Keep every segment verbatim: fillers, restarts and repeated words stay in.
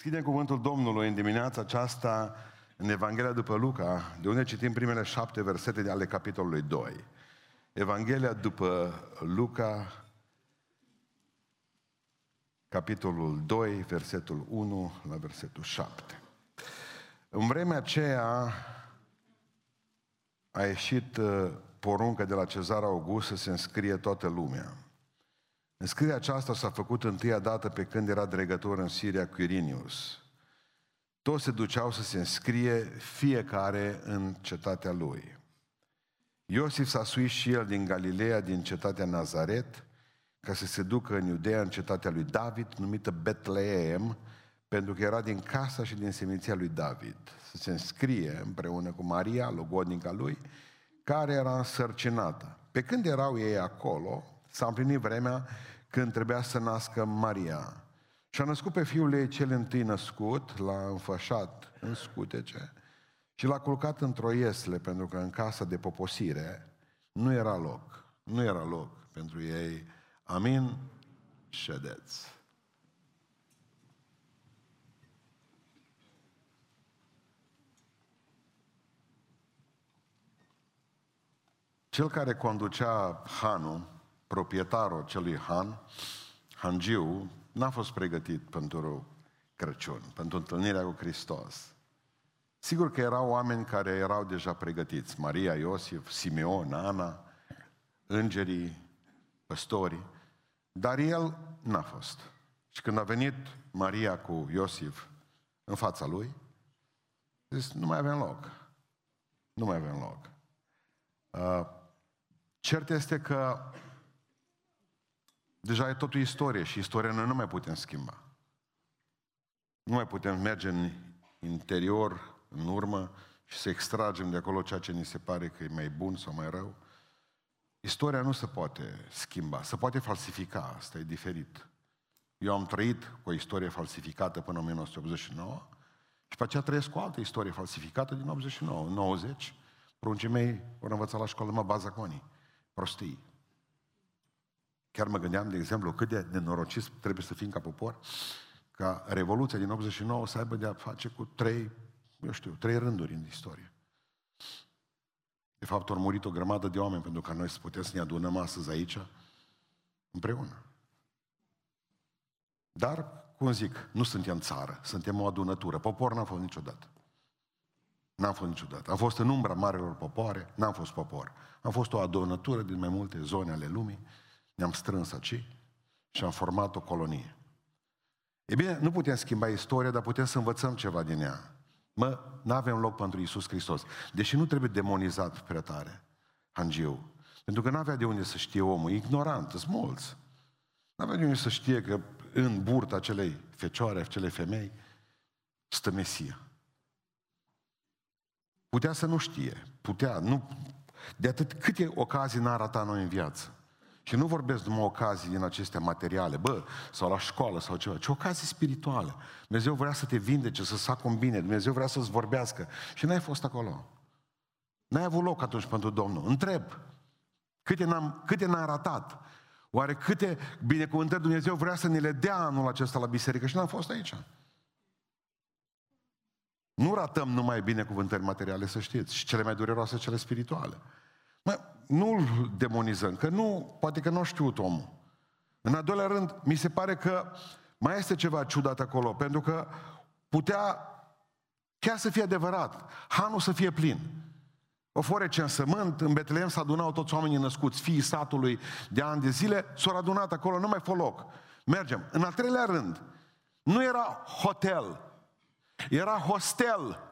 Deschidem cuvântul Domnului în dimineața aceasta în Evanghelia după Luca, de unde citim primele șapte versete ale capitolului doi. Evanghelia după Luca, capitolul doi, versetul unu la versetul șapte. În vremea aceea a ieșit poruncă de la Cezar August să se înscrie toată lumea. Înscrierea aceasta s-a făcut întâia dată pe când era dregător în Siria Quirinius. Toți se duceau să se înscrie, fiecare în cetatea lui. Iosif s-a suit și el din Galileea, din cetatea Nazaret, ca să se ducă în Iudea, în cetatea lui David, numită Bethlehem, pentru că era din casa și din seminția lui David, să se înscrie împreună cu Maria, logodnica lui, care era însărcinată. Pe când erau ei acolo, s-a împlinit vremea când trebuia să nască Maria. Și-a născut pe fiul ei cel întâi născut, l-a înfășat în scutece și l-a culcat într-o iesle, pentru că în casa de poposire nu era loc. Nu era loc pentru ei. Amin? Ședeți. Cel care conducea hanul, proprietarul celui han, hangiu, n-a fost pregătit pentru Crăciun, pentru întâlnirea cu Hristos. Sigur că erau oameni care erau deja pregătiți, Maria, Iosif, Simeon, Ana, îngerii, păstorii, dar el n-a fost. Și când a venit Maria cu Iosif în fața lui, a zis, nu mai avem loc, nu mai avem loc. Uh, cert este că deja e totul istorie și istoria noi nu mai putem schimba. Nu mai putem merge în interior, în urmă și să extragem de acolo ceea ce ni se pare că e mai bun sau mai rău. Istoria nu se poate schimba, se poate falsifica, asta e diferit. Eu am trăit cu o istorie falsificată până în nouăsprezece optzeci și nouă și pe aceea trăiesc cu o altă istorie falsificată din optzeci și nouă, nouăzeci. Pruncii mei au învățat la școală, mă, bazaconii, prostii. Chiar mă gândeam, de exemplu, cât de nenorociți trebuie să fim ca popor, ca Revoluția din optzeci și nouă să aibă de-a face cu trei, eu știu, trei rânduri în istorie. De fapt, au murit o grămadă de oameni pentru ca noi să putem să ne adunăm astăzi aici împreună. Dar, cum zic, nu suntem țară, suntem o adunătură. Popor n-a fost niciodată. N-am fost niciodată. Am fost în umbra marilor popoare, n-am fost popor. Am fost o adunătură din mai multe zone ale lumii, ne-am strâns aici și am format o colonie. E bine, nu putem schimba istoria, dar putem să învățăm ceva din ea. Mă, n-avem loc pentru Iisus Hristos. Deși nu trebuie demonizat prea tare, hangiu, pentru că n-avea de unde să știe omul, ignorant, sunt mulți. N-avea de unde să știe că în burta acelei fecioare, acelei femei, stă Mesia. Putea să nu știe, putea, nu... De atât câte ocazii n-a ratat noi în viață. Și nu vorbesc numai ocazii din acestea materiale, bă, sau la școală sau ceva, ci ocazii spirituale. Dumnezeu vrea să te vindece, să saci un bine, Dumnezeu vrea să-ți vorbească. Și n-ai fost acolo. N-ai avut loc atunci pentru Domnul. Întreb, câte n-am, câte n-am ratat? Oare câte binecuvântări Dumnezeu vrea să ne le dea anul acesta la biserică și n-am fost aici? Nu ratăm numai binecuvântări materiale, să știți, și cele mai dureroase, cele spirituale. Mă, nu-l demonizăm, că nu, poate că nu a știut omul. În al doilea rând, mi se pare că mai este ceva ciudat acolo, pentru că putea chiar să fie adevărat, hanul să fie plin. O forece în sământ, în Betlehem s-a adunat toți oamenii născuți, fiii satului de ani de zile, s-au adunat acolo, nu mai fă loc. Mergem. În al treilea rând, nu era hotel, era hostel.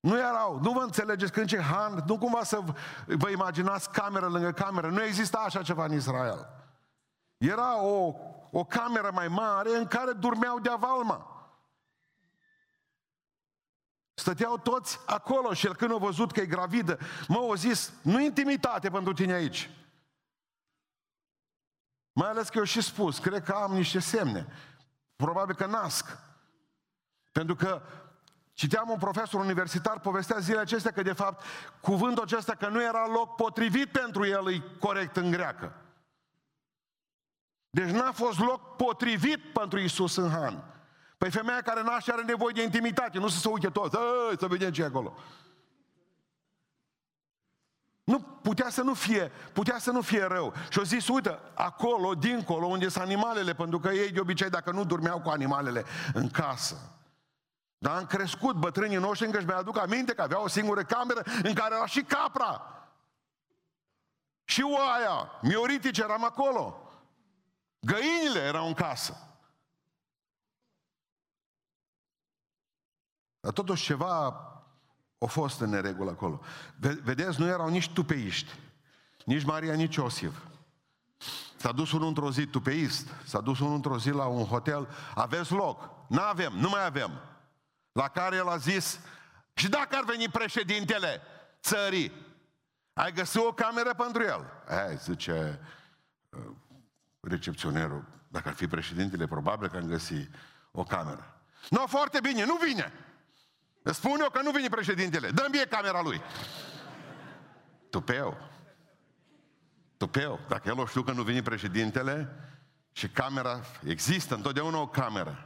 Nu erau, nu vă înțelegeți când ce han, nu cumva să vă imaginați cameră lângă cameră, nu exista așa ceva în Israel. Era o, o cameră mai mare în care durmeau de-a valma. Stăteau toți acolo și el când a văzut că e gravidă, mă, o zis, nu intimitate pentru tine aici. Mai ales că eu și spus, cred că am niște semne, probabil că nasc. Pentru că citeam un profesor universitar, povestea zilele acestea că, de fapt, cuvântul acesta că nu era loc potrivit pentru el, e corect în greacă. Deci n-a fost loc potrivit pentru Iisus în han. Păi femeia care naște are nevoie de intimitate, nu să se uite toți, să vedem ce e acolo. Nu, putea să nu fie, putea să nu fie rău. Și-o zis, uite, acolo, dincolo, unde sunt animalele, pentru că ei de obicei, dacă nu dormeau cu animalele în casă. Dar am crescut, bătrânii noștri încă își mi-aduc aminte că avea o singură cameră în care era și capra. Și oaia, mioritice, eram acolo. Găinile erau în casă. Dar totuși ceva a fost în neregulă acolo. Vedeți, nu erau nici tupeiști. Nici Maria, nici Iosif. S-a dus unul într-o zi tupeist. S-a dus unul într-o zi la un hotel. Aveți loc? N-avem, nu mai avem. La care el a zis, și dacă ar veni președintele țării, ai găsit o cameră pentru el? Aia zice recepționerul, dacă ar fi președintele, probabil că am găsit o cameră. Nu, foarte bine, nu vine. Spun eu că nu vine președintele. Dă-mi mie camera lui. Tupeu. Tupeu. Dacă el o știu că nu vine președintele și camera, există întotdeauna o cameră.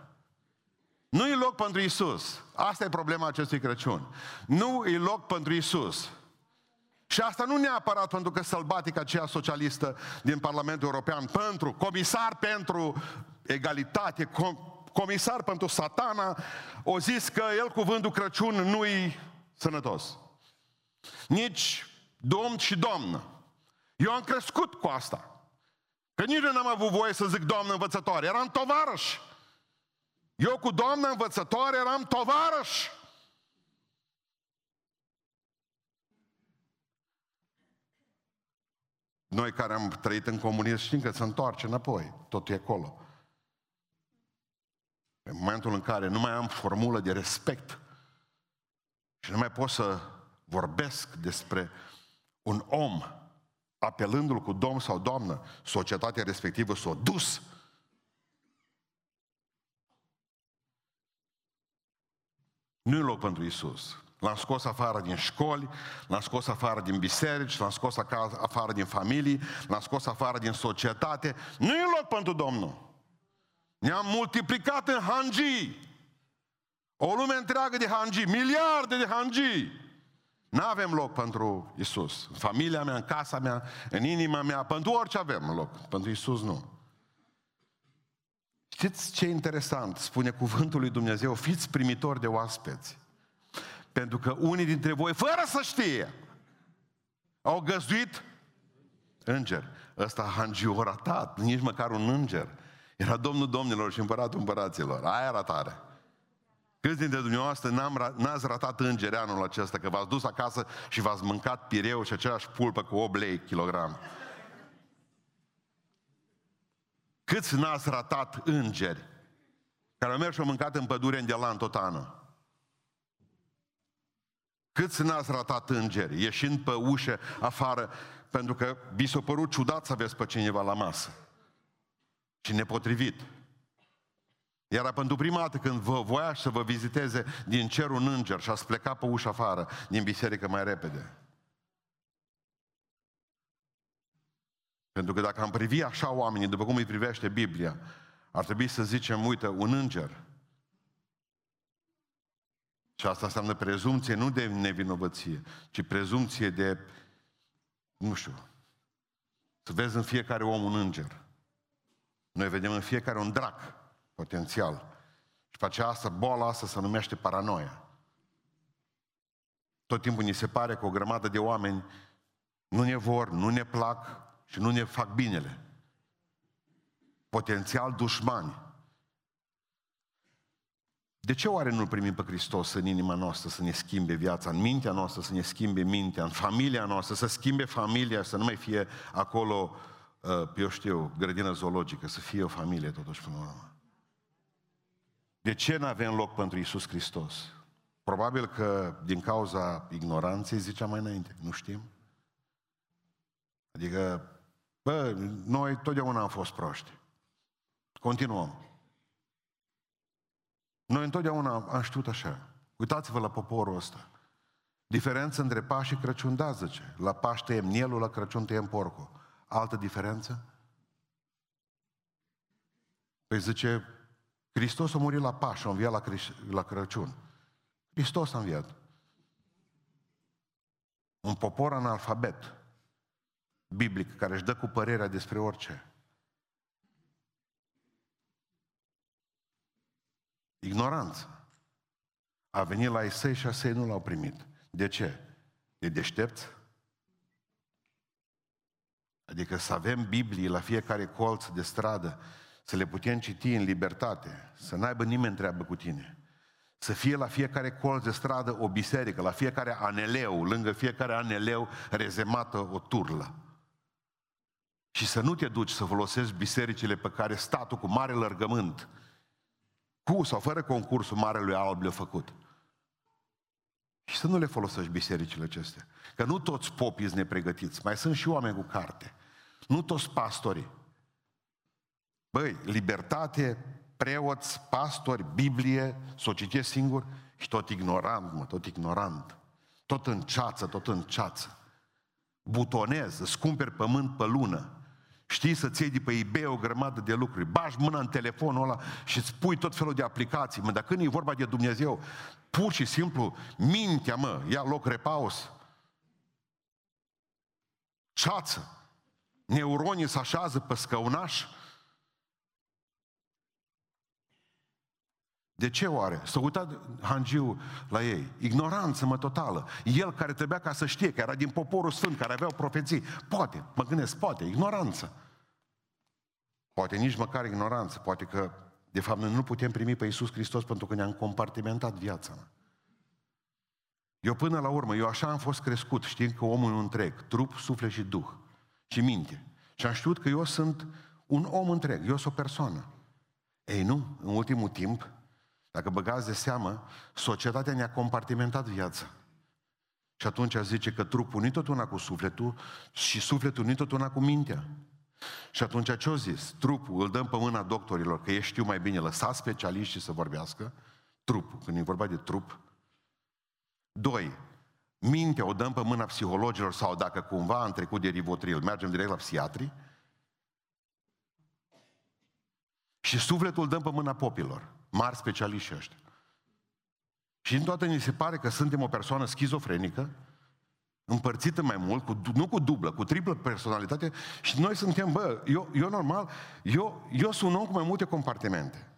Nu e loc pentru Iisus. Asta e problema acestui Crăciun. Nu e loc pentru Iisus. Și asta nu neapărat pentru că sălbatica aceea socialistă din Parlamentul European, pentru comisar pentru egalitate, com- comisar pentru satana, o zis că el cuvântul Crăciun nu-i sănătos. Nici domn și doamnă. Eu am crescut cu asta. Că nici nu am avut voie să zic doamnă învățătoare. Eram tovarăș. Eu cu doamna învățătoare eram tovarăș. Noi care am trăit în comunism știm că se întoarce înapoi. Totul e acolo. În momentul în care nu mai am formulă de respect și nu mai pot să vorbesc despre un om apelându-l cu domn sau doamnă, societatea respectivă s-a dus. Nu e loc pentru Iisus. L-am scos afară din școli, l-am scos afară din biserici, l-am scos afară din familii, l-am scos afară din societate. Nu e loc pentru Domnul. Ne-am multiplicat în hangii. O lume întreagă de hangii, miliarde de hangii. N-avem loc pentru Iisus. În familia mea, în casa mea, în inima mea, pentru orice avem loc. Pentru Iisus nu. Știți ce e interesant? Spune cuvântul lui Dumnezeu, fiți primitori de oaspeți. Pentru că unii dintre voi, fără să știe, au găzduit îngeri. Ăsta hangiu a ratat, nici măcar un înger. Era Domnul Domnilor și Împăratul Împăraților. Aia era tare. Câți dintre dumneavoastră n-am, n-ați ratat îngeri anul acesta, că v-ați dus acasă și v-ați mâncat pireu și aceeași pulpă cu opt lei kilogram? Câți n-ați ratat îngeri care au mers și au mâncat în pădure în Delan tot anul? Câți n-ați ratat îngeri ieșind pe ușă afară pentru că vi s-a părut ciudat să aveți pe cineva la masă? Și nepotrivit. Iar pentru prima dată când vă voia să vă viziteze din cer un înger și ați plecat pe ușa afară din biserică mai repede. Pentru că dacă am privi așa oamenii, după cum îi privește Biblia, ar trebui să zicem, uite, un înger. Și asta înseamnă prezumție nu de nevinovăție, ci prezumție de, nu știu, să vezi în fiecare om un înger. Noi vedem în fiecare un drac potențial. Și pe aceea asta, boala asta se numește paranoia. Tot timpul ni se pare că o grămadă de oameni nu ne vor, nu ne plac și nu ne fac binele. Potențial dușmani. De ce oare nu-L primim pe Hristos în inima noastră să ne schimbe viața, în mintea noastră să ne schimbe mintea, în familia noastră să schimbe familia, să nu mai fie acolo, eu știu, grădină zoologică, să fie o familie totuși până la urmă. De ce nu avem loc pentru Iisus Hristos? Probabil că din cauza ignoranței, ziceam mai înainte, nu știm. Adică, bă, noi totdeauna am fost proști. Continuăm. Noi întotdeauna am știut așa. Uitați-vă la poporul ăsta. Diferență între Paști și Crăciun, da, zice. La Paști tăiem mielul, la Crăciun tăiem porcul. Altă diferență? Păi zice, Hristos a murit la Paș, a înviat la, Criș- la Crăciun. Hristos a înviat. Un popor analfabet biblic care își dă cu părerea despre orice. Ignoranță. A venit la Isai și Isai nu l-au primit. De ce? E deștepți? Adică să avem Biblii la fiecare colț de stradă, să le putem citi în libertate, să n-aibă nimeni treabă cu tine. Să fie la fiecare colț de stradă o biserică, la fiecare aneleu, lângă fiecare aneleu rezemată o turlă. Și să nu te duci să folosești bisericile pe care statul cu mare lărgământ, cu sau fără concursul Marelui Alb le-a făcut. Și să nu le folosești bisericile acestea. Că nu toți popii sunt nepregătiți, mai sunt și oameni cu carte. Nu toți pastorii. Băi, libertate, preoți, pastori, Biblie, să o citești singur și tot ignorant, mă, tot ignorant. Tot în ceață, tot în ceață. Butonez, îți cumperi pământ pe lună. Știi să-ți iei de pe eBay o grămadă de lucruri. Bași mâna în telefonul ăla și îți pui tot felul de aplicații. Mă, dar când e vorba de Dumnezeu, pur și simplu, mintea, mă, ia loc repaus. Ceață. Neuronii se așează pe scăunaș. De ce oare? S-a uitat hangiul la ei. Ignoranță, mă, totală. El care trebuia ca să știe, că era din poporul sfânt, care aveau profeții. Poate, mă gândesc, poate, ignoranță. Poate nici măcar ignoranță. Poate că, de fapt, noi nu putem primi pe Iisus Hristos pentru că ne-am compartimentat viața. Eu până la urmă, eu așa am fost crescut, știind că omul e întreg, trup, suflet și duh și minte. Și am știut că eu sunt un om întreg, eu sunt o persoană. Ei nu, în ultimul timp, dacă băgați de seamă, societatea ne-a compartimentat viața. Și atunci zice că trupul nu-i tot una cu sufletul și sufletul nu-i tot una cu mintea. Și atunci ce-o zis? Trupul îl dăm pe mâna doctorilor, că ei știu mai bine, lăsați specialiștii să vorbească. Trupul, când e vorba de trup. Doi, mintea o dăm pe mâna psihologilor sau dacă cumva am trecut de Rivotril, mergem direct la psihiatri. Și sufletul îl dăm pe mâna popilor. Mari specialiști ăștia. Și în toată ni se pare că suntem o persoană schizofrenică, împărțită mai mult, cu, nu cu dublă, cu triplă personalitate și noi suntem, bă, eu, eu normal, eu, eu sunt un om cu mai multe compartimente.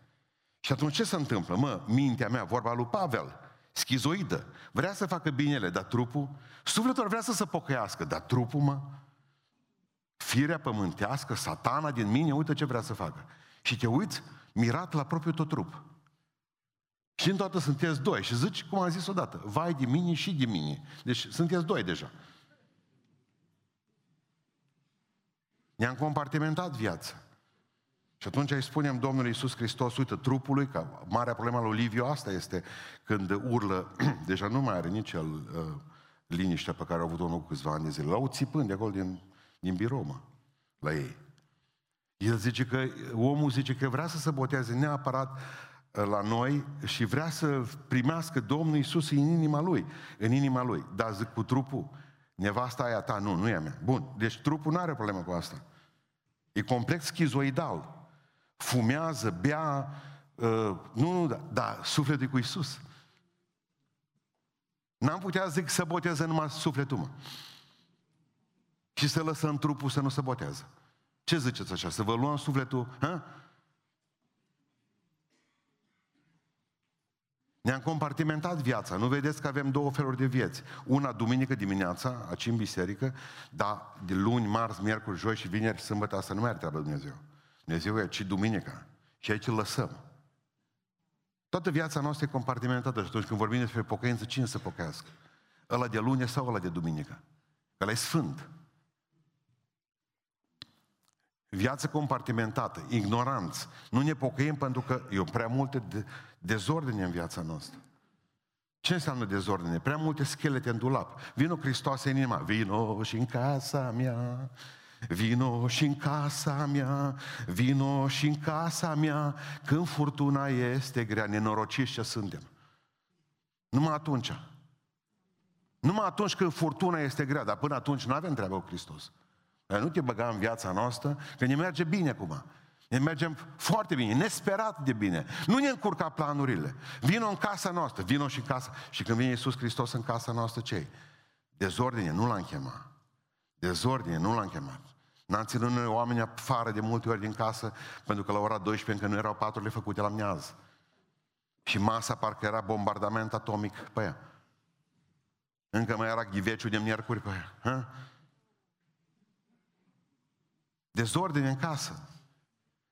Și atunci ce se întâmplă? Mă, mintea mea, vorba lui Pavel, schizoidă, vrea să facă binele, dar trupul, sufletul vrea să se pocăiască, dar trupul, mă, firea pământească, satana din mine, uite ce vrea să facă. Și te uiți, mirat la propriul tău trup. Și în toată sunteți doi. Și zici, cum am zis odată, vai de mine și de mine. Deci sunteți doi deja. Ne-am compartimentat viața. Și atunci îi spunem Domnului Iisus Hristos, uite, trupului, că marea problemă la Liviu asta este când urlă, deja nu mai are nici el uh, liniștea pe care a avut-o cu câțiva ani de zile. L-au țipând de acolo din, din birou, mă, la ei. El zice că, omul zice că vrea să se boteze neapărat la noi și vrea să primească Domnul Iisus în inima lui, în inima lui. Dar zic, cu trupul, nevasta aia ta, nu, nu e a mea. Bun, deci trupul nu are problemă cu asta. E complex schizoidal. Fumează, bea, uh, nu, nu, dar da, sufletul e cu Iisus. N-am putea, zic, să boteze numai sufletul, mă. Și să lăsăm trupul să nu se botează. Ce ziceți așa? Să vă luăm sufletul? Ha? Ne-am compartimentat viața. Nu vedeți că avem două feluri de vieți. Una duminică dimineața, aici în biserică, dar de luni, marți, miercuri, joi și vineri, sâmbătă, asta nu mai are treabă Dumnezeu. Dumnezeu e și duminica. Și aici îl lăsăm. Toată viața noastră e compartimentată și atunci când vorbim despre pocăință, cine să pocăiască? Ăla de luni sau ăla de duminică? Ăla e sfânt. Viață compartimentată, ignoranți. Nu ne pocăim pentru că eu prea multe de, dezordine în viața noastră. Ce înseamnă dezordine? Prea multe schelete în dulap. Vino Hristoase în inima. Vino și în casa mea. Vino și în casa mea. Vino și în casa mea. Când furtuna este grea, nenorociți ce suntem. Numai atunci. Numai atunci când furtuna este grea. Dar până atunci nu avem treabă cu Hristos. Dar nu te băga în viața noastră, că ne merge bine acum. Ne mergem foarte bine, nesperat de bine. Nu ne încurca planurile. Vino în casa noastră, vino și în casa. Și când vine Iisus Hristos în casa noastră, ce-i? Dezordine, nu l-am chemat. Dezordine, nu l-am chemat. N-am ținut noi oamenii afară de multe ori din casă, pentru că la ora douăsprezece, încă nu erau paturile făcute la miază. Și masa parcă era bombardament atomic pe ea. Încă mai era ghiveciul de miercuri pe ea. Ha? Dezordine în casă.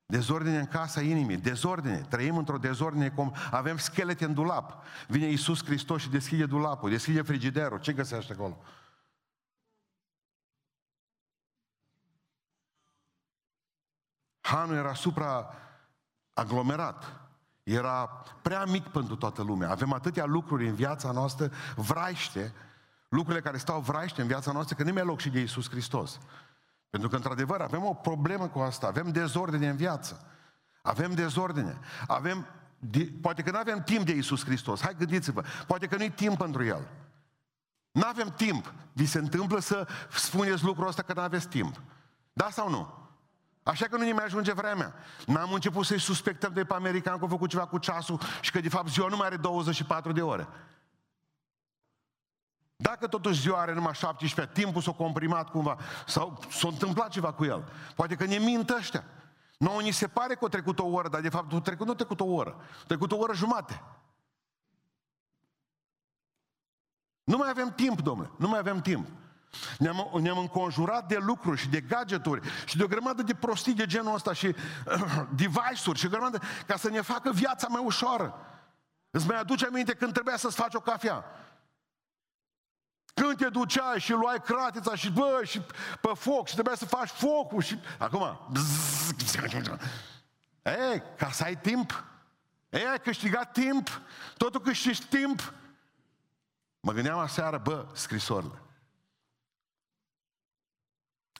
Dezordine în casa inimii, dezordine. Trăim într-o dezordine, cum avem schelete în dulap. Vine Iisus Hristos și deschide dulapul, deschide frigiderul. Ce găsește acolo? Hanul era supra-aglomerat. Era prea mic pentru toată lumea. Avem atâtea lucruri în viața noastră, vraiște, lucrurile care stau vraiște în viața noastră, că nu mai e loc și de Iisus Hristos. Pentru că, într-adevăr, avem o problemă cu asta. Avem dezordine în viață. Avem dezordine. Avem, poate că nu avem timp de Iisus Hristos. Hai, gândiți-vă. Poate că nu-i timp pentru El. Nu avem timp. Vi se întâmplă să spuneți lucrul ăsta că nu aveți timp. Da sau nu? Așa că nu ne mai ajunge vremea. N-am început să-i suspectăm de pe americani că au făcut ceva cu ceasul și că, de fapt, ziua nu mai are douăzeci și patru de ore. Dacă totuși ziua are numai șaptesprezece, timpul s-a comprimat cumva, sau s-a întâmplat ceva cu el, poate că ne mint ăștia. Nouă ni se pare că a trecut o oră, dar de fapt nu a trecut o oră, a trecut o oră jumate. Nu mai avem timp, domnule, nu mai avem timp. Ne-am, ne-am înconjurat de lucruri și de gadgeturi și de o grămadă de prostii de genul ăsta și uh, device-uri și o grămadă ca să ne facă viața mai ușoară. Îți mai aduce aminte când trebuia să-ți faci o cafea? Când te duceai și luai cratița și bă, și pe foc și trebuia să faci focul și... Acum... E, ca să ai timp? E, ai câștigat timp? Totul câștigi timp? Mă gândeam aseară, bă, scrisorile.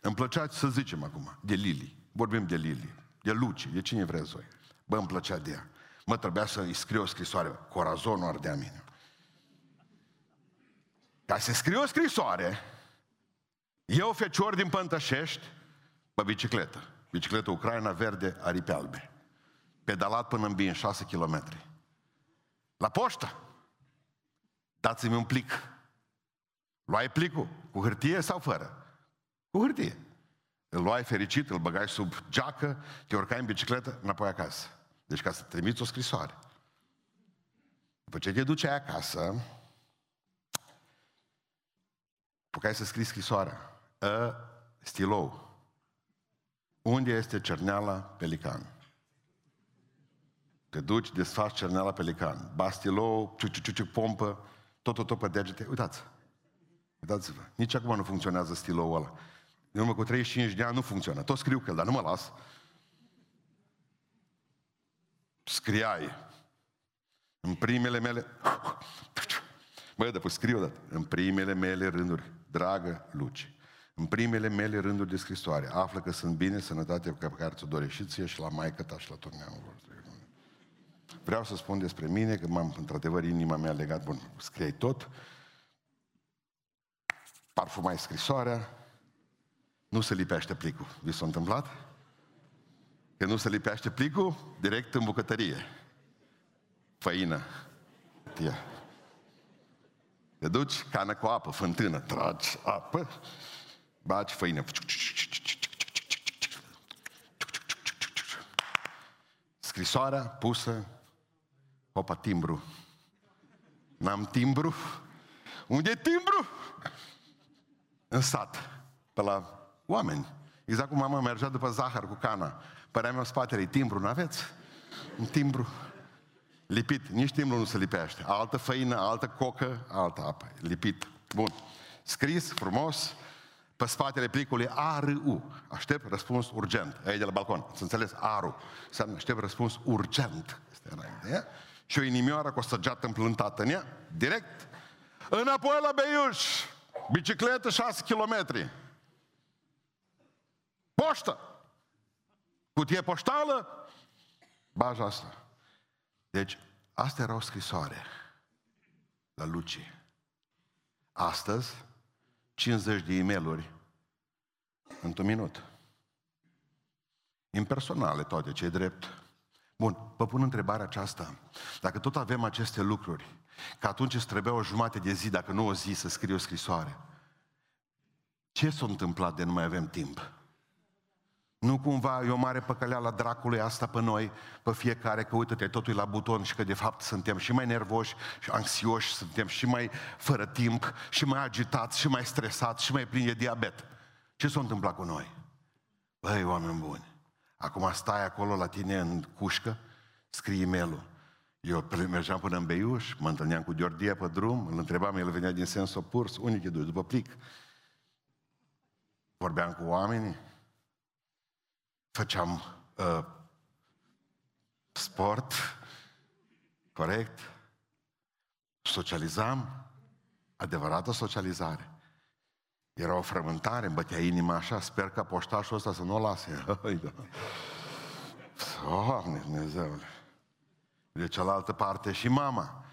Îmi plăcea, să zicem acum, de Lili. Vorbim de Lili, de Luci, de cine vreți voi. Bă, îmi plăcea de ea. Mă, trebuia să-i scriu o scrisoare. Corazonul ardea mine. Ca să scrie o scrisoare, eu, fecior din Păntășești, pe bicicletă, bicicletă Ucraina verde, aripi albe, pedalat până în bin, șase kilometri. La poștă, dați-mi un plic. Luai plicul, cu hârtie sau fără? Cu hârtie. Îl luai fericit, îl băgai sub geacă, te urcai în bicicletă, înapoi acasă. Deci ca să trimiți o scrisoare. După ce te duceai acasă, pucai să scrii scrisoarea. A, stilou. Unde este cerneala pelican? Te duci, desfaci cerneala pelican. Ba stilou, ciuciuciuciu, pompă, tot, tot, tot pe degete. Uitați. Uitați-vă. Nici acum nu funcționează stiloul ăla. În urmă cu treizeci și cinci de ani nu funcționează. Tot scriu că, dar nu mă las. Scriai. În primele mele... Băi, dar păi scriu odată. În primele mele rânduri, dragă Luci, în primele mele rânduri de scrisoare, află că sunt bine, sănătate pe care ți-o dorești și ție și la maică ta și la turneamul. Vreau să spun despre mine că m-am, într-adevăr, inima mea legat. Bun, scriei tot, parfumai scrisoarea, nu se lipește plicul. Vi s-a întâmplat? Că nu se lipește plicul, direct în bucătărie. Făină. Tia. Te duci, cană cu apă, fântână, tragi apă, baci făină. Scrisoarea pusă, opa, timbru. N-am timbru. Unde e timbru? În sat, pe la oameni. Exact cum mama mergea după zahăr cu cana. Părea mea spatele, timbru, n-aveți? Un timbru. Lipit. Nici timbru nu se lipește. Altă făină, altă cocă, altă apă. Lipit. Bun. Scris, frumos, pe spatele plicului A R U. Aștept răspuns urgent. Ei de la balcon. Ați înțeles? A R U. Înseamnă aștept răspuns urgent. Este înainte. Și o inimioară cu o săgeată împlântată în ea. Direct. Înapoi la Beiuș. Bicicletă șase kilometri. Poștă. Cutie poștală. Baja asta. Deci, asta era o scrisoare la Luci. Astăzi, cincizeci de e-mail-uri într-un minut. impersonale toate, ce-i drept. Bun, vă pun întrebarea aceasta. Dacă tot avem aceste lucruri, că atunci îți trebuia o jumătate de zi, dacă nu o zi, să scrii o scrisoare, ce s-a întâmplat de nu mai avem timp? Nu cumva e o mare păcăleală dracului asta pe noi, pe fiecare, că uite-te, totul e la buton și că de fapt suntem și mai nervoși și anxioși, suntem și mai fără timp, și mai agitați, și mai stresați, și mai plini de diabet. Ce s-a întâmplat cu noi? Băi, oameni buni, acum stai acolo la tine în cușcă, scrii e-mail-ul. Eu mergeam până în Beiuș, mă întâlneam cu Georgia pe drum, îl întrebam, el venea din sens opus, unii te duci după plic. Vorbeam cu oamenii, făceam uh, sport, corect, socializam, adevărată socializare. Era o frământare, îmi bătea inima așa, sper că poștașul ăsta să nu o lase. Doamne Dumnezeule! De cealaltă parte și mama.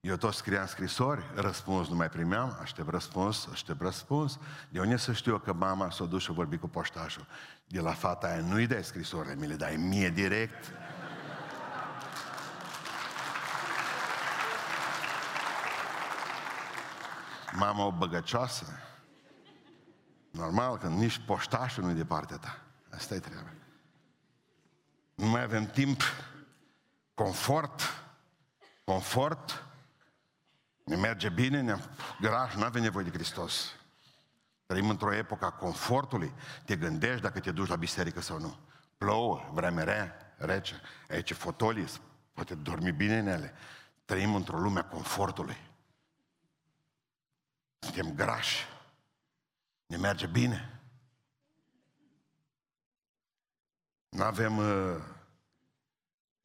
Eu tot scriam scrisori, răspuns nu mai primeam, aștept răspuns, aștept răspuns. De unde să știu eu că mama s-a dus și a vorbit cu poștașul? De la fata aia nu-i dai scrisorile, mi le dai mie direct. Mama o băgăcioasă. Normal că nici poștașul nu-i de partea ta. Asta-i treaba. Nu mai avem timp. Confort. Confort. Ne merge bine, ne-am graș, nu avem nevoie de Hristos. Trăim într-o epocă a confortului. Te gândești dacă te duci la biserică sau nu. Plouă, vreme rea, rece, aici fotolii, poate dormi bine în ele. Trăim într-o lume a confortului. Suntem grași. Ne merge bine. Nu avem...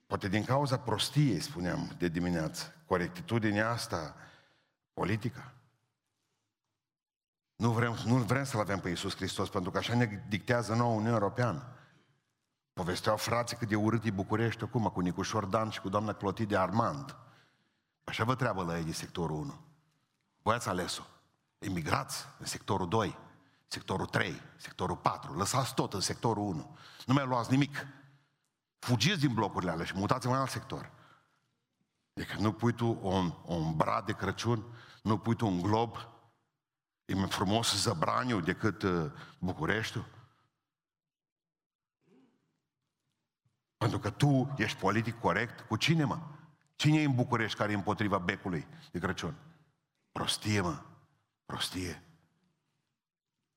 Poate din cauza prostiei, spuneam de dimineață, corectitudinea asta politică. Nu vrem, nu vrem să-L avem pe Iisus Hristos, pentru că așa ne dictează nouă Uniunea Europeană. Povesteau frații cât de urât e București acum, cu Nicușor Dan și cu doamna Clotide Armand. Așa vă treabă la ei din sectorul unu. Voi ați ales-o. Emigrați în sectorul doi, sectorul trei, sectorul patru. Lăsați tot în sectorul unu. Nu mai luați nimic. Fugiți din blocurile alea și mutați-vă în alt sector. E că nu pui tu un, un brad de Crăciun, nu pui tu un glob, e mai frumos Zăbraniu decât uh, Bucureștiul. Pentru că tu ești politic corect cu cine, mă? Cine e în București care e împotriva becului de Crăciun? Prostie, mă. Prostie.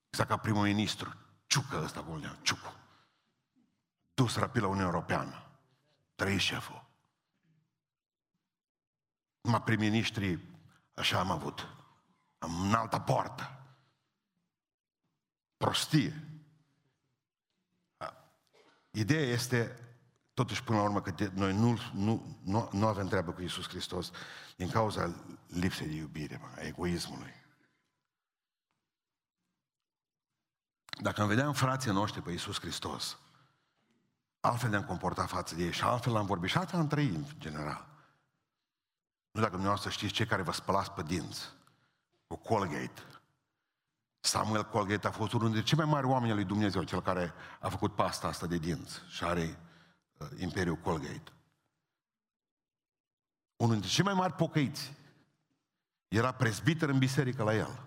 Exact ca primul ministru. Ciucă ăsta, cum le-am, Ciucă. Dus rapid la Uniunea Europeană. Trăi șeful. Numai prim-ministri, așa am avut. În alta poartă. Prostie. Ideea este, totuși până la urmă, că noi nu, nu, nu, nu avem treabă cu Iisus Hristos din cauza lipsei de iubire, mă, a egoismului. Dacă îmi vedeam frații noștri pe Iisus Hristos, altfel ne-am comportat față de ei și altfel am vorbit și altfel am trăit, în general. Nu dacă dumneavoastră știți cei care vă spălați pe dinți cu Colgate. Samuel Colgate a fost unul dintre cei mai mari oameni al lui Dumnezeu, cel care a făcut pasta asta de dinți și are uh, Imperiul Colgate. Unul dintre cei mai mari pocăiți. Era prezbiter în biserică la el.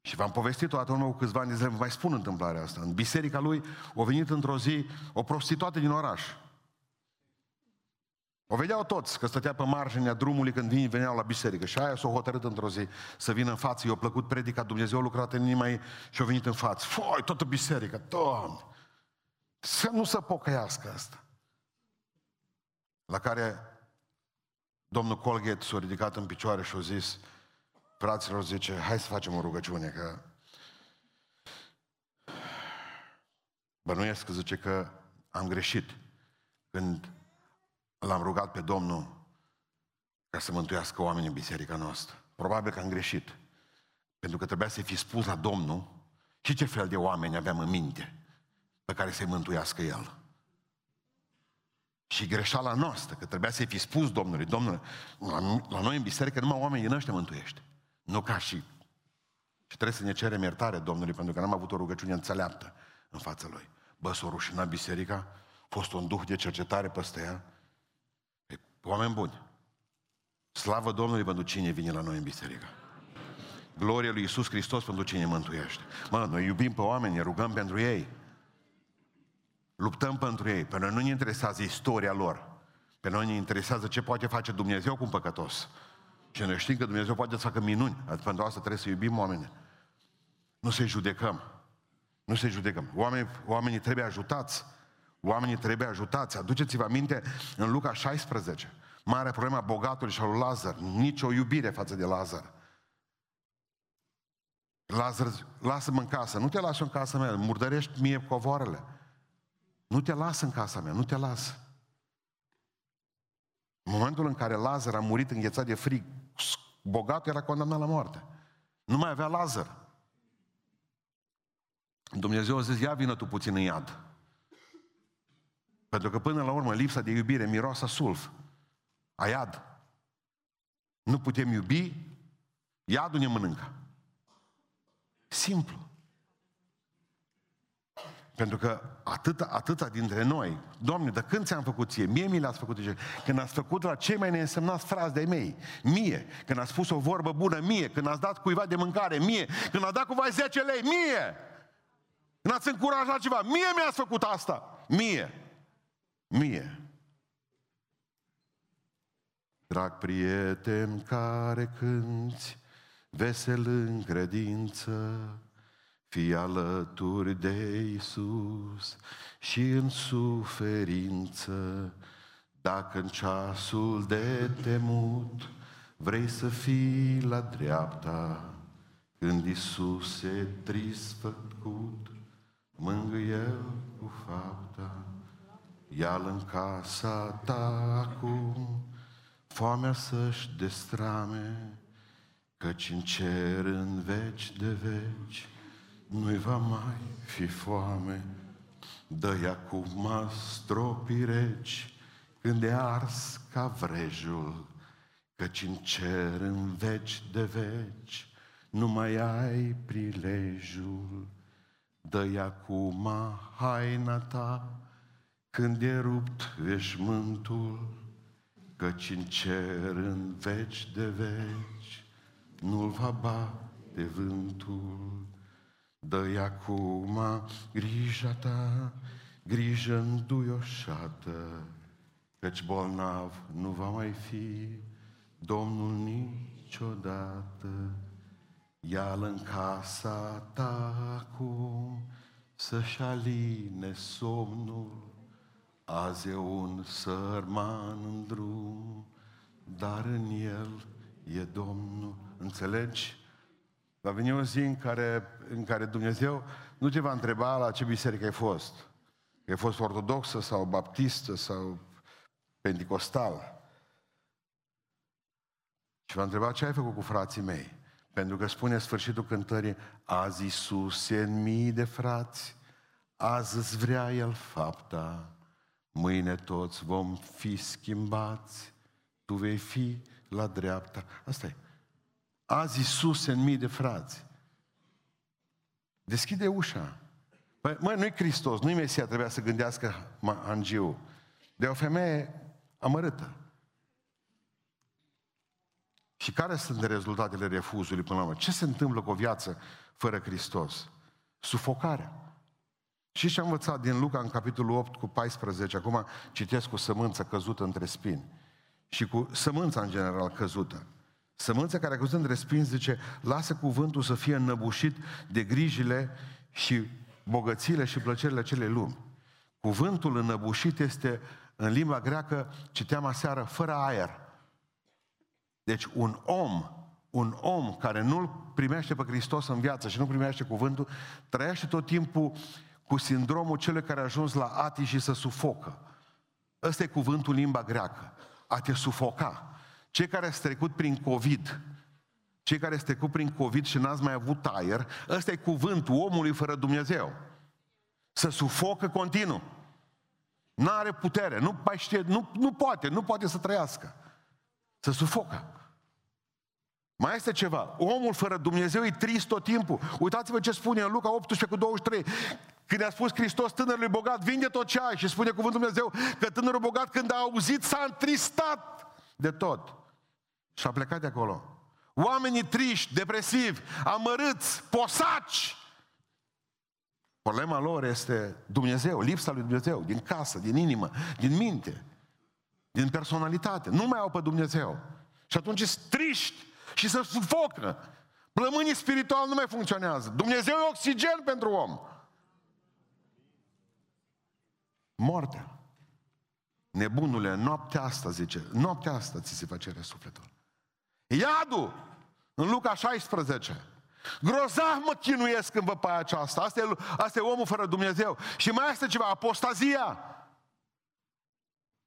Și v-am povestit o dată în urmă cu câțiva ani de zile, vă mai spun întâmplarea asta. În biserica lui a venit într-o zi o prostituată din oraș. O vedeau toți, că stătea pe marginea drumului când veneau la biserică. Și aia s-a hotărât într-o zi să vină în față. I-a plăcut predica, Dumnezeu a lucrat în inima ei și a venit în față. Foi, toată biserica, Doamne! Să nu se pocăiască asta. La care domnul Colgate s-a ridicat în picioare și a zis, fraților, zice, hai să facem o rugăciune, că bănuiesc, zice, că am greșit când l-am rugat pe Domnul ca să mântuiască oamenii în biserica noastră. Probabil că am greșit, pentru că trebuia să-i fi spus la Domnul și ce fel de oameni aveam în minte pe care să-i mântuiască El. Și greșeala noastră, că trebuia să-i fi spus Domnului, Domnule, la noi în biserică numai oamenii din ăștia mântuiește. Nu ca și... Și trebuie să ne cerem iertare Domnului, pentru că n-am avut o rugăciune înțeleaptă în fața Lui. Bă, s-a rușinat biserica, a fost un duh de cercetare peste ea. E, oameni buni, slavă Domnului pentru cine vine la noi în biserică. Gloria lui Iisus Hristos pentru cine mântuiește. Mă, noi iubim pe oameni, ne rugăm pentru ei. Luptăm pentru ei. Pe noi nu ne interesează istoria lor. Pe noi ne interesează ce poate face Dumnezeu cu un păcătos. Și noi știm că Dumnezeu poate să facă minuni. Pentru asta trebuie să iubim oamenii. Nu se judecăm. Nu se judecăm. Oamenii, oamenii trebuie ajutați. Oamenii trebuie ajutați. Aduceți-vă aminte în Luca șaisprezece. Mare problema bogatului și al lui Lazar. Nici o iubire față de Lazar. Lazar, lasă-mă în casă. Nu te lași în casa mea. Murdărești mie covoarele. Nu te las în casa mea. Nu te las. În momentul în care Lazar a murit înghețat de frig, bogatul era condamnat la moarte. Nu mai avea Lazar. Dumnezeu a zis, ia vină tu puțin în iad. Pentru că până la urmă lipsa de iubire miroasă sulf. A iad. Nu putem iubi, iadul ne mănâncă. Simplu. Pentru că atâta, atâta dintre noi, Doamne, de când ți-am făcut ție? Mie mi le-ați făcut ție. Când ați făcut la cei mai neînsemnați frați de-ai mei, mie. Când ați spus o vorbă bună, mie. Când ați dat cuiva de mâncare, mie. Când ați dat cuiva zece lei, mie. Când ați încurajat ceva, mie mi-ați făcut asta. Mie. Mie. Drag prieten care cânți vesel în credință, fii alături de Iisus și în suferință. Dacă în ceasul de temut vrei să fii la dreapta, când Iisus e trist făcut, mângâie-l cu fapta. Ia-l în casa ta acum, foamea să-și destrame, căci în cer în veci de veci nu-i va mai fi foame. Dă-i acum stropii reci, când e ars ca vrejul, căci în cer în veci de veci nu mai ai prilejul. Dă-i acum haina ta, când e rupt veșmântul, căci în cer în veci de veci nu-l va bate vântul. Dă-i acum grija ta, grijă înduioșată, căci bolnav nu va mai fi Domnul niciodată. Ia-l în casa ta acum să-și aline somnul, azi e un sărman în drum, dar în el e Domnul. Înțelegi? Va veni o zi în care, în care Dumnezeu nu te va întreba la ce biserică ai fost. Că ai fost ortodoxă sau baptistă sau pentecostală. Și va întreba ce ai făcut cu frații mei. Pentru că spune sfârșitul cântării, azi Iisus e în mii de frați, azi îți vrea El fapta, mâine toți vom fi schimbați, tu vei fi la dreapta. Asta e. Azi Iisus e în mii de frați. Deschide ușa. Păi, măi, nu-i Hristos, nu-i Mesia, trebuia să gândească angiul. De o femeie amărâtă. Și care sunt rezultatele refuzului până la urmă? Ce se întâmplă cu o viață fără Hristos? Sufocarea. Și ce am învățat din Luca în capitolul opt cu paisprezece, acum citesc cu sămânța căzută între spini. Și cu sămânța în general căzută. Sămânța care a căzut între spini, zice, lasă cuvântul să fie înnăbușit de grijile și bogățiile și plăcerile acelei lumi. Cuvântul înnăbușit este, în limba greacă, citeam aseară, fără aer. Deci un om, un om care nu-L primește pe Hristos în viață și nu primește cuvântul, trăiește tot timpul cu sindromul celui care a ajuns la ati și să sufocă. Ăsta e cuvântul în limba greacă, a te sufoca. Cei care ați trecut prin COVID, cei care ați trecut prin COVID și n-ați mai avut aer, ăsta e cuvântul omului fără Dumnezeu. Să sufocă continuu. N-are putere, nu mai știe, nu, nu poate, nu poate să trăiască. Să sufocă. Mai este ceva. Omul fără Dumnezeu e trist tot timpul. Uitați-vă ce spune în Luca optsprezece cu douăzeci și trei. Când a spus Hristos tânărului bogat, vinde tot ce ai, și spune cuvântul Dumnezeu că tânărul bogat, când a auzit, s-a întristat de tot și a plecat de acolo. Oamenii triști, depresivi, amărâți, posaci. Problema lor este Dumnezeu, lipsa lui Dumnezeu, din casă, din inimă, din minte, din personalitate. Nu mai au pe Dumnezeu. Și atunci sunt triști și se sufocă. Plămânii spirituali nu mai funcționează. Dumnezeu e oxigen pentru om. Moartea. Nebunule, noaptea asta, zice, noaptea asta ți se va cere sufletul. Iadul, în Luca șaisprezece. Grozav mă chinuiesc în văpaia aceasta. Asta e, asta e omul fără Dumnezeu. Și mai este ceva, apostazia.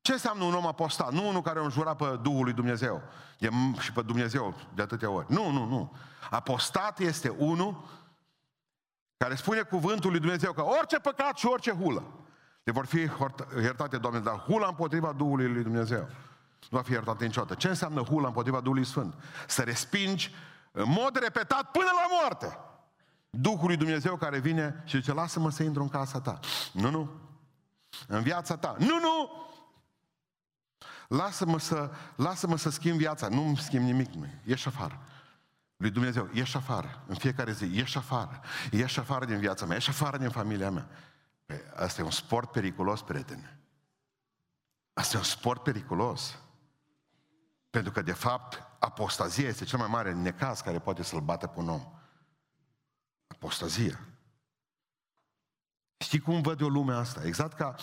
Ce înseamnă un om apostat? Nu unul care a înjurat pe Duhul lui Dumnezeu e și pe Dumnezeu de atâtea ori. Nu, nu, nu. Apostat este unul care spune cuvântul lui Dumnezeu că orice păcat și orice hulă le vor fi iertate, Doamne, dar hula împotriva Duhului lui Dumnezeu nu va fi iertată niciodată. Ce înseamnă hula împotriva Duhului Sfânt? Să respingi în mod repetat până la moarte Duhul lui Dumnezeu care vine și zice, lasă-mă să intru în casa ta. Nu, nu. În viața ta. Nu, nu. Lasă-mă să, lasă-mă să schimb viața. Nu-mi schimb nimic. Ieși afară. Lui Dumnezeu, ieși afară. În fiecare zi, ieși afară. Ieși afară din viața mea, ieși afară din familia mea. Păi, asta e un sport periculos, prietene. Asta e un sport periculos. Pentru că, de fapt, apostazia este cel mai mare necaz care poate să-l bată pe un om. Apostazia. Știi cum văd eu lumea asta? Exact ca...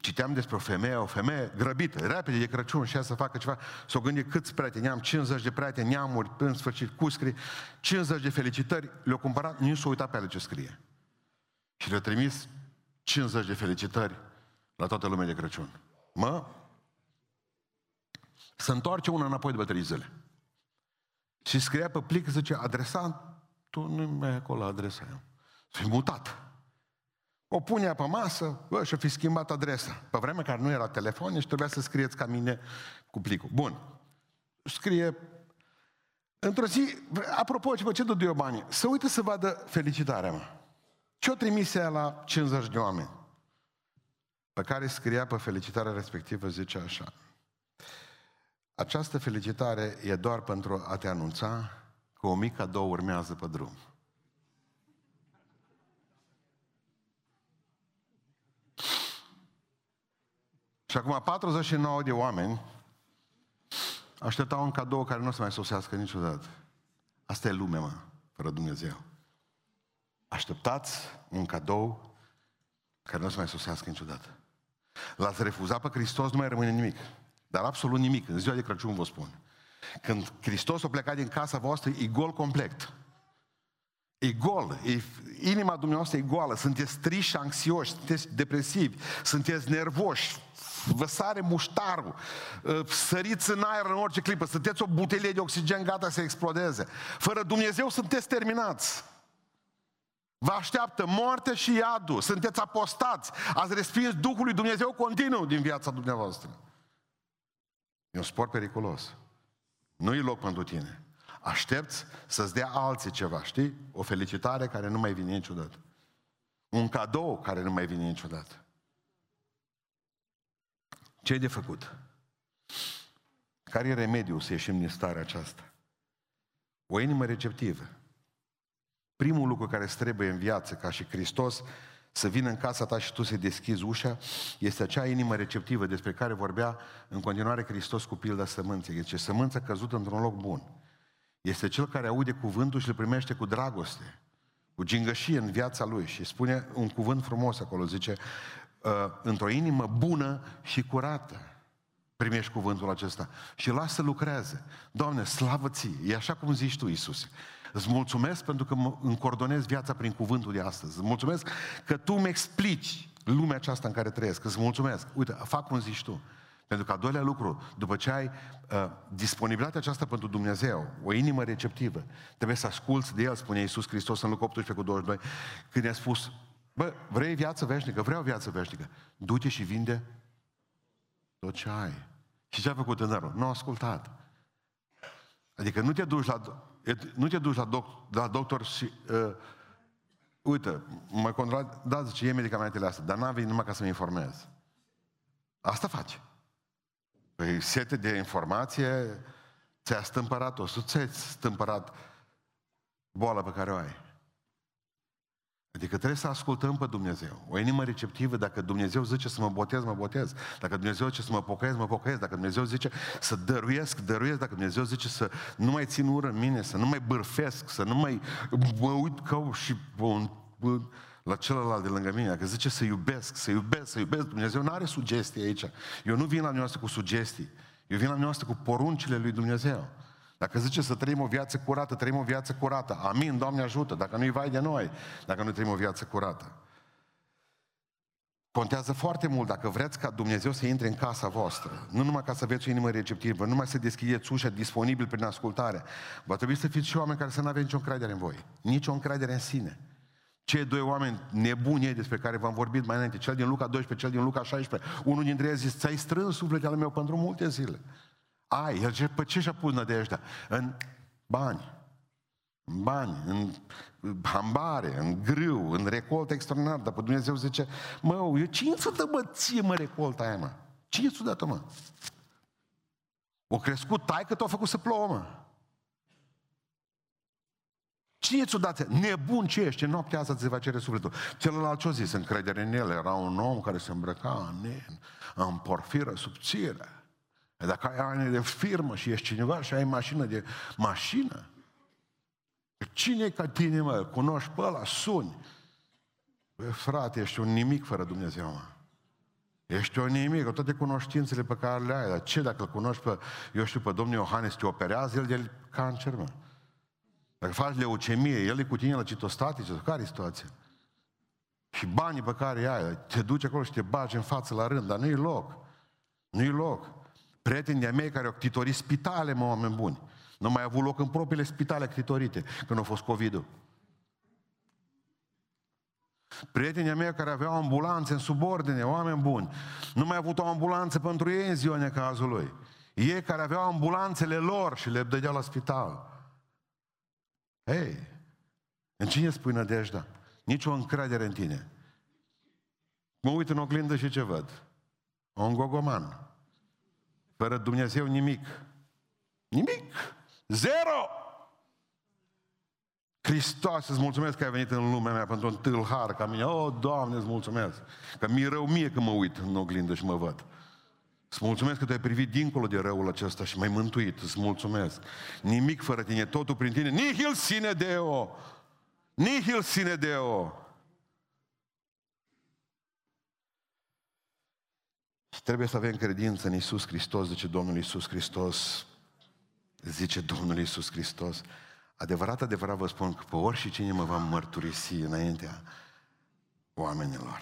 Citeam despre o femeie, o femeie grăbită, repede de Crăciun și ea să facă ceva, s-o gândi câți prieteni am, cincizeci de prieteni, neamuri, în sfârșit, cuscri, cincizeci de felicitări, le-au cumpărat, nici s-o uitat pe ale ce scrie. Și le-au trimis cincizeci de felicitări la toată lumea de Crăciun. Mă, se întoarce una înapoi de trei zile. Și scria pe plic, zice, adresatul nu-i mai acolo adresa eu. S-a mutat. O punea pe masă, bă, și-o fi schimbat adresa. Pe vremea care nu era telefon și trebuia să scrieți ca mine cu plicul. Bun. Scrie. Într-o zi, apropo, ce făcea de bani, să uită să vadă felicitarea mea. Ce-o trimise ea la cincizeci de oameni? Pe care scria pe felicitarea respectivă, zice așa. Această felicitare e doar pentru a te anunța că o mică cadou urmează pe drum. Și acum patruzeci și nouă de oameni așteptau un cadou care nu o să mai sosească niciodată. Asta e lumea, mă, fără Dumnezeu. Așteptați un cadou care nu o să mai sosească niciodată. L-ați refuzat pe Hristos, nu mai rămâne nimic. Dar absolut nimic. În ziua de Crăciun vă spun. Când Hristos a plecat din casa voastră, e gol complet. E gol, e, inima dumneavoastră e goală, sunteți triși, anxioși, sunteți depresivi, sunteți nervoși, vă sare muștarul, săriți în aer în orice clipă, sunteți o butelie de oxigen gata să explodeze. Fără Dumnezeu sunteți terminați. Vă așteaptă moarte și iadul, sunteți apostați, ați respins Duhul lui Dumnezeu continuu din viața dumneavoastră. E un sport periculos. Nu-i loc pentru tine. Aștepți să-ți dea alții ceva, știi? O felicitare care nu mai vine niciodată. Un cadou care nu mai vine niciodată. Ce-i de făcut? Care e remediul să ieșim din starea aceasta? O inimă receptivă. Primul lucru care îți trebuie în viață, ca și Hristos, să vină în casa ta și tu să-i deschizi ușa, este acea inimă receptivă despre care vorbea în continuare Hristos cu pilda sămânței. Deci sămânța căzută într-un loc bun. Este cel care aude cuvântul și îl primește cu dragoste, cu gingășie în viața lui și spune un cuvânt frumos acolo, zice, într-o inimă bună și curată primești cuvântul acesta și lasă să lucreze. Doamne, slavă ție, e așa cum zici tu, Iisuse. Îți mulțumesc pentru că mă încordonez viața prin cuvântul de astăzi. Îți mulțumesc că tu îmi explici lumea aceasta în care trăiesc. Îți mulțumesc. Uite, fac cum zici tu. Pentru că al doilea lucru, după ce ai uh, disponibilitatea aceasta pentru Dumnezeu, o inimă receptivă, trebuie să asculți de El, spune Iisus Hristos în Luca optsprezece cu douăzeci și doi, când i-a spus, bă, vrei viață veșnică? Vreau viață veșnică. Du-te și vinde tot ce ai. Și ce a făcut tânărul? Nu a ascultat. Adică nu te duci la, nu te duci la, doc, la doctor și uh, uite, mă controla, da, zice, iei medicamentele astea, dar n-am venit numai ca să-mi informez. Asta faci. Păi sete de informație, ți-a stâmpărat-o, ți-ați stâmpărat boala pe care o ai. Adică trebuie să ascultăm pe Dumnezeu. O inimă receptivă, dacă Dumnezeu zice să mă botez, mă botez. Dacă Dumnezeu zice să mă pocăiesc, mă pocăiesc. Dacă Dumnezeu zice să dăruiesc, dăruiesc. Dacă Dumnezeu zice să nu mai țin ură în mine, să nu mai bârfesc, să nu mai mă uit ca și la celălalt de lângă mine. Dacă zice să iubesc, să iubesc, să iubesc, Dumnezeu nu are sugestii aici. Eu nu vin la dumneavoastră cu sugestii. Eu vin la dumneavoastră cu poruncile lui Dumnezeu. Dacă zice să trăim o viață curată, trăim o viață curată. Amin, Doamne ajută, dacă nu-i vai de noi, dacă nu trăim o viață curată. Contează foarte mult dacă vreți ca Dumnezeu să intre în casa voastră. Nu numai ca să aveți o inimă receptivă, nu numai să deschideți ușa disponibil prin ascultare. Va trebui să fiți și oameni care să nu aveți nicio încredere în voi, nicio încredere în sine. Cei doi oameni nebuni despre care v-am vorbit mai înainte, cel din Luca doisprezece, cel din Luca șaisprezece, unul dintre ei a zis, ți-ai strâns sufletul meu pentru multe zile. Ai, el zice, pe ce și-a pus nădejdea? În bani, în bani, în hambare, în grâu, în recoltă extraordinară. Dar pe Dumnezeu zice, mă, eu cinci sute de bă, ție, mă, recolta aia, mă. cinci sute de mă. O crescut taică, t-o a făcut să plouă, mă. Cine-ți-o dată? Nebun ce ești, în noaptea asta ți va cere sufletul. Celălalt ce-o zis? Încredere în el. Era un om care se îmbrăca în, în porfiră subțire. Dacă ai ani de firmă și ești cineva și ai mașină de mașină, cine ca tine, mă? Cunoști pe ăla, suni. Bă, frate, ești un nimic fără Dumnezeu, mă. Ești un nimic, cu toate cunoștințele pe care le ai. Dar ce dacă îl cunoști pe, eu știu, pe domnul Iohannis, te operează el de cancer, mă. Dacă faci leucemie, el e cu tine la citostatice, care e situația? Și banii pe care ai, te duci acolo și te bagi în față la rând, dar nu-i loc. Nu-i loc. Prietenii mei care au ctitorit spitale, mă, oameni buni. Nu mai a avut loc în propriile spitale ctitorite când a fost COVID-ul. Prietenii mei care aveau ambulanțe în subordine, oameni buni. Nu mai a avut o ambulanță pentru ei în ziua necazului. Ei care aveau ambulanțele lor și le dădeau la spital. Hei, în cine spui nădejdea? Nici o încredere în tine. Mă uit în oglindă și ce văd? Un gogoman. Fără Dumnezeu nimic. Nimic. Zero. Hristos, îți mulțumesc că ai venit în lumea mea pentru un tâlhar ca mine. O, Doamne, îți mulțumesc. Că mi-e rău mie că mă uit în oglindă și mă văd. Îți mulțumesc că te-ai privit dincolo de răul acesta și m-ai mântuit. Îți mulțumesc. Nimic fără tine, totul prin tine. Nihil sine Deo. Nihil sine Deo. Trebuie să avem credință în Iisus Hristos, zice Domnul Iisus Hristos, zice Domnul Iisus Hristos. Adevărat, adevărat vă spun că pe orice cine mă va mărturisi înaintea oamenilor.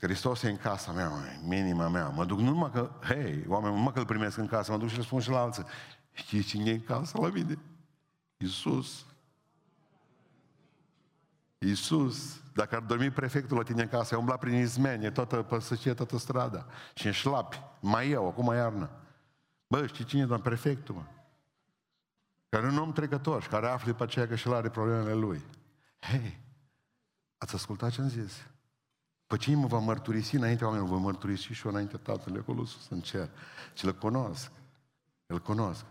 Hristos e în casa mea, mă, inima mea. Mă duc nu numai că, hei, oameni, numai că îl primesc în casă, mă duc și le spun și la alții. Știi cine e în casă la mine? Iisus. Iisus, dacă ar dormi prefectul la tine în casă, umbla prin izmenie, toată păsăcie, toată strada și în șlapi, mai eu, acum iarnă. Bă, știi cine e doamn prefectul, mă? Care e un om trecător și care află pe aceea că și-l are problemele lui. Hei, ați ascultat ce-am zis? Pe cine mă va mărturisi înaintea oamenilor, vă mărturisi și eu înaintea Tatălui, acolo sus în cer. Și le cunosc, îl cunosc.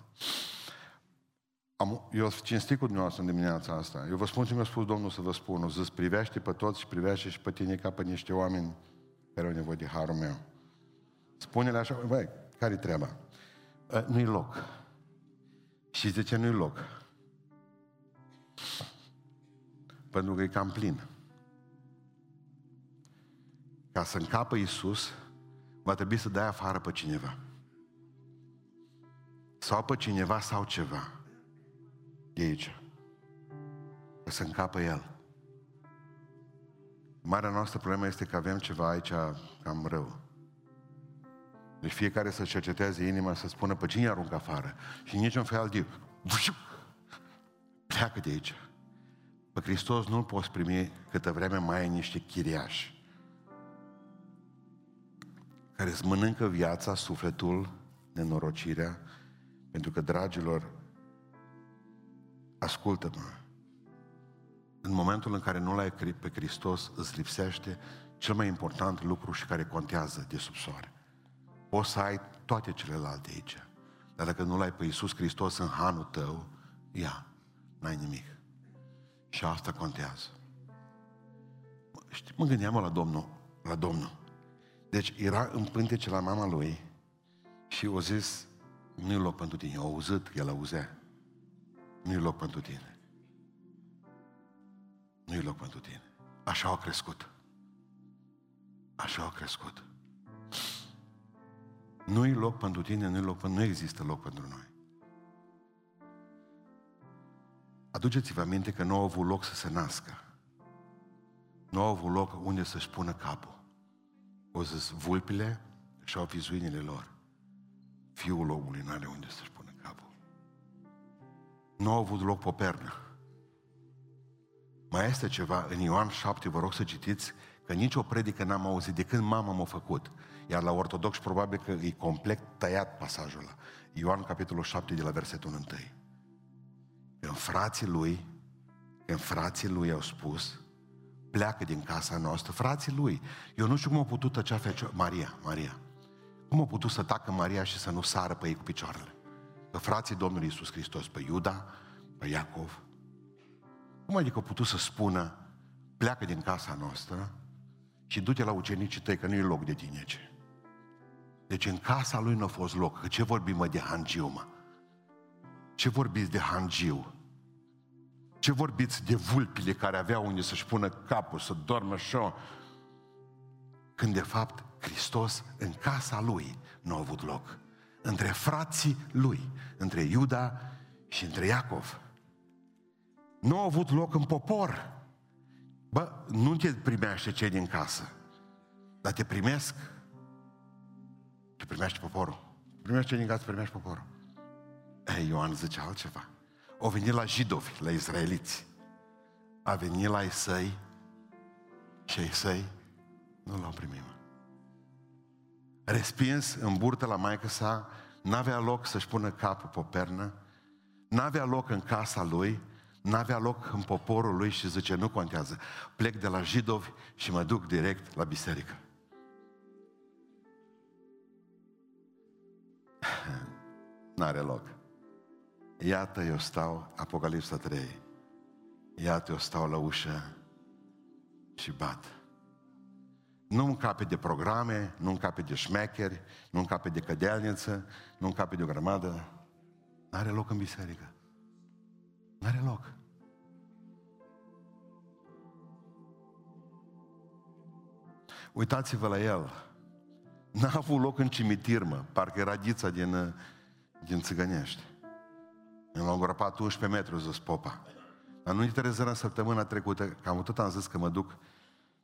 Am, eu sunt cinstit cu dumneavoastră în dimineața asta. Eu vă spun ce mi-a spus Domnul să vă spun. O zis, privește pe toți și privește și pe tine ca pe niște oameni care au nevoie de harul meu. Spune-le așa, băi, care-i treaba? A, nu-i loc. Și de ce nu-i loc? Pentru că e cam plin. Ca să încapă Iisus, va trebui să dai afară pe cineva. Sau pe cineva sau ceva. De aici. Că se încapă el. Marea noastră problemă este că avem ceva aici cam rău. Deci fiecare să cerceteze inima, să spună pe cine aruncă afară. Și niciun fel de pleacă de aici. Pe Hristos nu-l poți primi câtă vreme mai ai niște chiriași care îți mănâncă viața, sufletul, nenorocirea, pentru că, dragilor, ascultă-mă, în momentul în care nu l-ai pe Hristos, îți lipsește cel mai important lucru și care contează de sub soare. Poți să ai toate celelalte aici, dar dacă nu l-ai pe Iisus Hristos în hanul tău, ia, n-ai nimic. Și asta contează. Știi, mă gândeam la Domnul, la Domnul. Deci era în pântece la mama lui și o zis, nu-i loc pentru tine. Au auzit că el auzea. Nu-i loc pentru tine. Nu-i loc pentru tine. Așa au crescut. Așa au crescut. Nu-i loc pentru tine, nu-i loc pentru... nu există loc pentru noi. Aduceți-vă aminte că nu au avut loc să se nască. Nu au avut loc unde să-și pună capul. O zis, vulpile și-au vizuinile lor. Fiul omului n-are unde să-și pună capul. Nu au avut loc pe o pernă. Mai este ceva, în Ioan șapte, vă rog să citiți, că nicio predică n-am auzit de când mama m-a făcut. Iar la ortodoxi probabil că e complet tăiat pasajul ăla. Ioan capitolul șapte de la versetul unu. Când frații lui, când frații lui au spus, pleacă din casa noastră, frații lui. Eu nu știu cum a putut tăcea fecioară, Maria, Maria. Cum a putut să tacă Maria și să nu sară pe ei cu picioarele? Că frații Domnului Iisus Hristos, pe Iuda, pe Iacov. Cum adică a putut să spună, pleacă din casa noastră și du-te la ucenicii tăi, că nu e loc de tine. Deci în casa lui nu a fost loc. Că ce vorbim, mă, de hangiu, mă? Ce vorbiți de hangiu? Ce vorbiți de vulpile care aveau unde să-și pună capul, să dormă așa? Când de fapt Hristos în casa lui nu a avut loc. Între frații lui, între Iuda și între Iacov. Nu a avut loc în popor. Bă, nu te primește cei din casă, dar te primesc. Te primește poporul. Primește cei din casă, primește poporul. Ei, Ioan zice altceva. O venit la jidovi, la izraeliți. A venit la ei săi și ei săi nu l-au primit. Respins în burtă la maică sa, n-avea loc să-și pună capul pe o pernă, n-avea loc în casa lui, n-avea loc în poporul lui și zice, nu contează, plec de la jidovi și mă duc direct la biserică. N-are loc. Iată eu stau, Apocalipsa trei, iată eu stau la ușă și bat. Nu încape de programe, nu încape de șmecheri, nu încape de cădelniță, nu încape de o grămadă. N-are loc în biserică. N-are loc. Uitați-vă la el. N-a avut loc în cimitir, mă. Parcă era ghița din, din Țigănești. În l-au îngropat unsprezece metri, zis popa. Dar nu-i trezără în săptămâna trecută, că am tot am zis că mă duc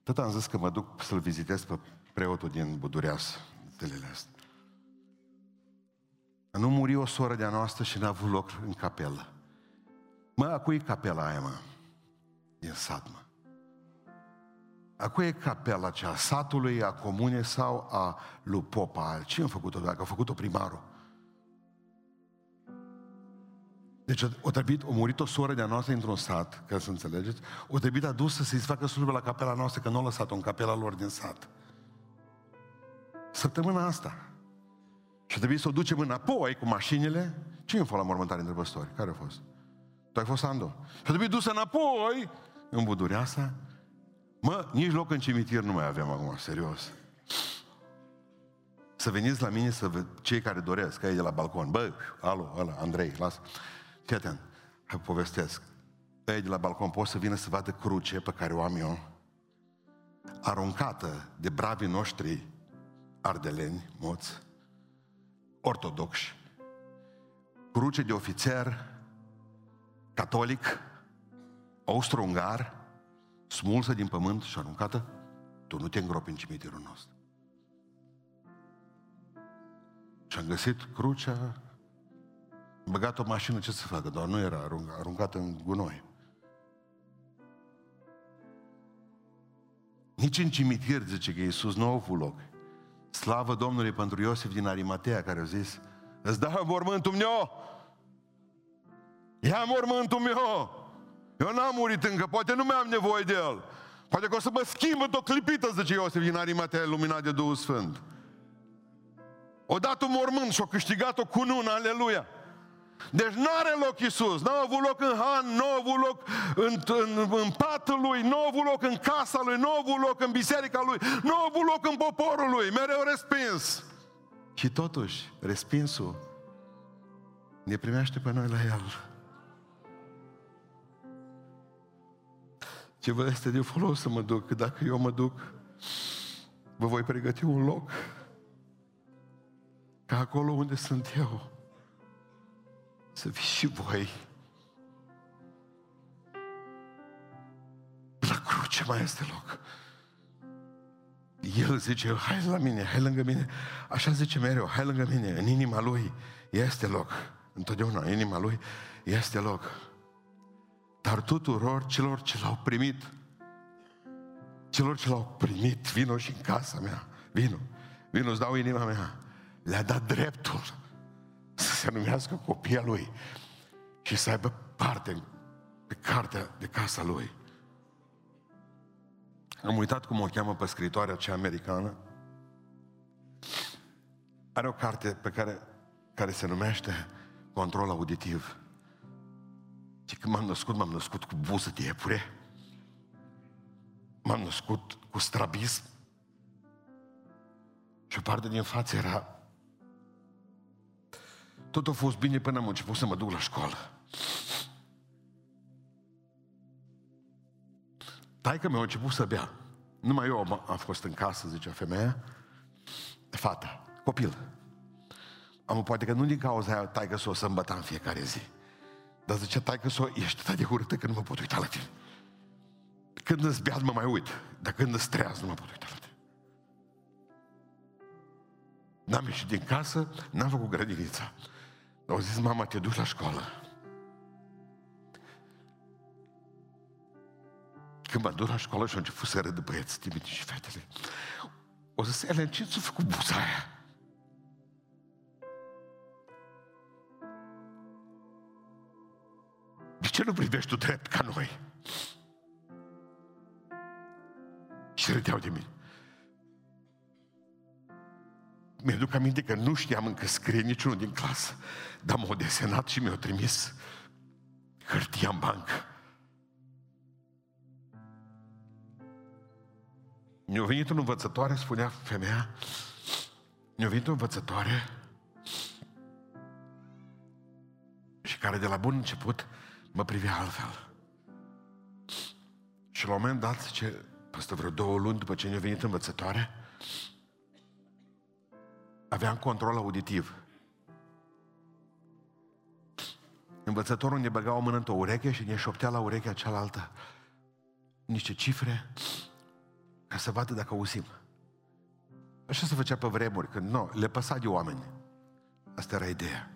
Tot am zis că mă duc să-l vizitez pe preotul din Budureas, zilele astea. Nu muri o soră de-a noastră și n-a avut loc în capelă. Mă, a cui e capela aia, mă? Din sat, mă. A cui e capela aceea? A satului, a comune sau a lui popa? Ce a făcut-o? Dacă a făcut-o primarul. Deci o trebuit, o murit o soră de-a noastră într-un sat, ca să înțelegeți, o trebuit adusă să-i facă slujbă la capela noastră, că nu a lăsat-o în capela lor din sat. Săptămâna asta. Și a trebuit să o ducem înapoi cu mașinile. Ce-i fost la mormântare între păstori? Care a fost? Tu ai fost, Sandu? Și a trebuit dusă înapoi în Budureasa. Mă, nici loc în cimitir nu mai avem acum, serios. Să veniți la mine, să vă, cei care doresc, că e de la balcon. Bă, alu, ăla, Andrei, lasă. Fii atent, hai povestesc. Ei de la balcon pot să vină să vadă cruce pe care o am eu, aruncată de bravii noștri ardeleni, moți, ortodoxi, cruce de ofițer catolic, austro-ungar, smulsă din pământ și aruncată. Tu nu te îngropi în cimitirul nostru. Și-am găsit crucea, băgat o mașină, ce să facă? Doar nu era aruncată în gunoi. Nici în cimitir, zice că Iisus nu a avut loc. Slavă Domnului pentru Iosif din Arimatea, care a zis, îți dau mormântul meu! Ia mormântul meu! Eu n-am murit încă, poate nu mai am nevoie de el. Poate că o să mă schimb într-o clipită, zice Iosif din Arimatea, iluminat de Duhul Sfânt. Odată mormânt și-o câștigat-o cu nună, aleluia. Deci n-are loc Iisus, n-a avut loc în han, n-a avut loc în, în, în patul lui, n-a avut loc în casa lui, n-a avut loc în biserica lui, n-a avut loc în poporul lui, mereu respins. Și totuși, respinsul ne primește pe noi la el. Ce vă este de folos să mă duc? Dacă eu mă duc, vă voi pregăti un loc ca acolo unde sunt eu să fiți și voi. La cruce mai este loc. El zice, hai la mine, hai lângă mine. Așa zice mereu, hai lângă mine. În inima lui este loc. Întotdeauna, în inima lui este loc. Dar tuturor celor ce l-au primit, celor ce l-au primit, vino și în casa mea, vino, vino, îți dau inima mea. Le-a dat dreptul să se numească copia lui și să aibă parte pe cartea de casa lui. Am uitat cum o cheamă pe scriitoarea cea americană. Are o carte pe care, care se numește Control Auditiv. Și când m-am născut, m-am născut cu buză de iepure, m-am născut cu strabism și o parte din față era... Tot a fost bine până am început să mă duc la școală. Taică mi-a început să bea. Numai eu am, am fost în casă, zicea femeia, fata, copil. Am, poate că nu din cauza aia taică s-o să îmbăta în fiecare zi. Dar zicea taică-s-o, ești atât de hurâtă că nu mă pot uita la tine. Când îți beaz, mă mai uit. Dar când îți treaz, nu mă pot uita la tine. N-am ieșit din casă, n-am făcut grădinița. Au zis, mama, te duci la școală. Când m-a dus la școală și-a început să râdă băieți, timici și fetele. O zis, Elen, ce ți-a făcut buza aia? De ce nu privești tu drept ca noi? Și râdeau de mine. Mi-aduc aminte că nu știam încă scrie niciunul din clasă, dar m-au desenat și mi-au trimis hârtia în bancă. Mi-a venit un învățătoare, spunea femeia, mi-a venit o învățătoare și care de la bun început mă privea altfel. Și la un moment dat, zice, peste vreo două luni după ce mi-a venit învățătoare, aveam control auditiv. Învățătorul ne băga o mână într-o ureche și ne șoptea la urechea cealaltă niște cifre ca să vadă dacă auzim. Așa se făcea pe vremuri, când nu, le păsa de oameni. Asta era ideea.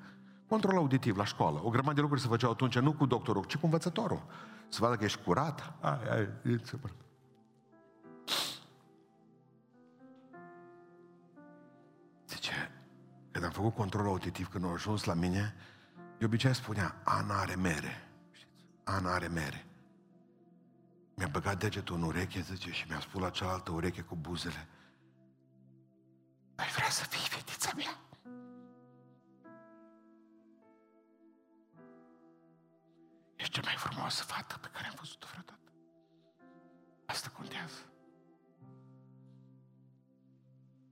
Control auditiv la școală. O grămadă de lucruri se făceau atunci, nu cu doctorul, ci cu învățătorul. Să vadă că ești curat. Ai, ai, e super. Când am făcut controlul auditiv, când au ajuns la mine, de obicei spunea, Ana are mere. Ana are mere. Mi-a băgat degetul în ureche, zice, și mi-a spus la cealaltă ureche cu buzele, ai vrea să fii fetița mea? Ești cea mai frumoasă fată pe care am văzut-o vreodată. Asta contează.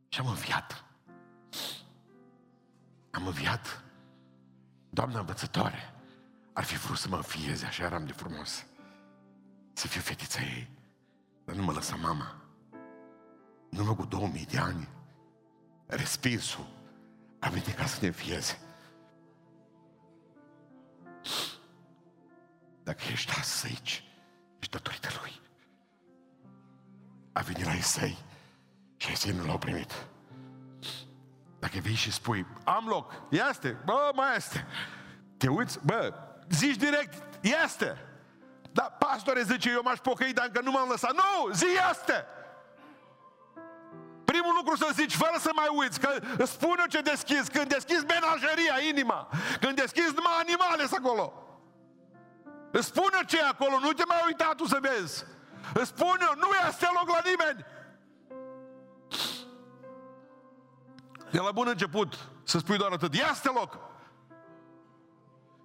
Și am înviat. Am înviat. Doamna învățătoare, ar fi vrut să mă înfieze, așa eram de frumos. Să fiu fetița ei. Dar nu mă lăsa mama. Numai cu două mii de ani, respinsul a venit ca să ne înfieze. Dacă ești astăzi aici, ești datorită lui. A venit la Isai și Isai nu l-au primit. Dacă vei și spui, am loc, este, bă, mai este. Te uiți, bă, zici direct, este. Dar pastore, zice, eu m-aș pocăi, dar încă nu m-am lăsat. Nu, zi este. Primul lucru să zici, fără să mai uiți, că îți spun eu ce deschizi. Când deschizi menajeria, inima, când deschizi numai animale acolo. Îți spune ce acolo, nu te mai uita tu să vezi. Îți spune, nu ia să loc la nimeni. De la bun început să spui doar atât, ia să loc.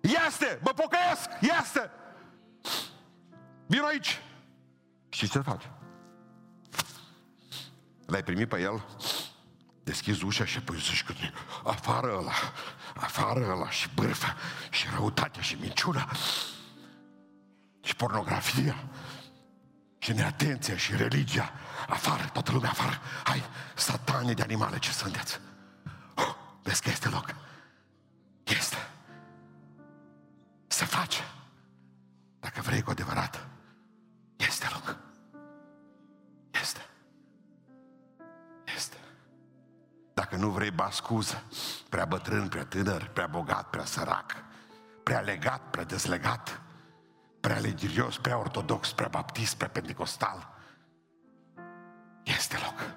Iaste, mă pocăiesc, iaste. Vino aici. Și ce faci? L-ai primit pe el, deschizi ușa și apoi zici cu tine, afară ăla, afară ăla și bârfă, și răutatea, și minciuna, și pornografia, și neatenția, și religia, afară, toată lumea afară, hai, satane de animale ce sunteți. Oh, vezi că este loc. Este. Se face. Dacă vrei cu adevărat, este loc. Este. Este. Dacă nu vrei, ba scuză. Prea bătrân, prea tânăr, prea bogat, prea sărac, prea legat, prea dezlegat, prea religios, prea ortodox, prea baptist, prea pentecostal. Este loc.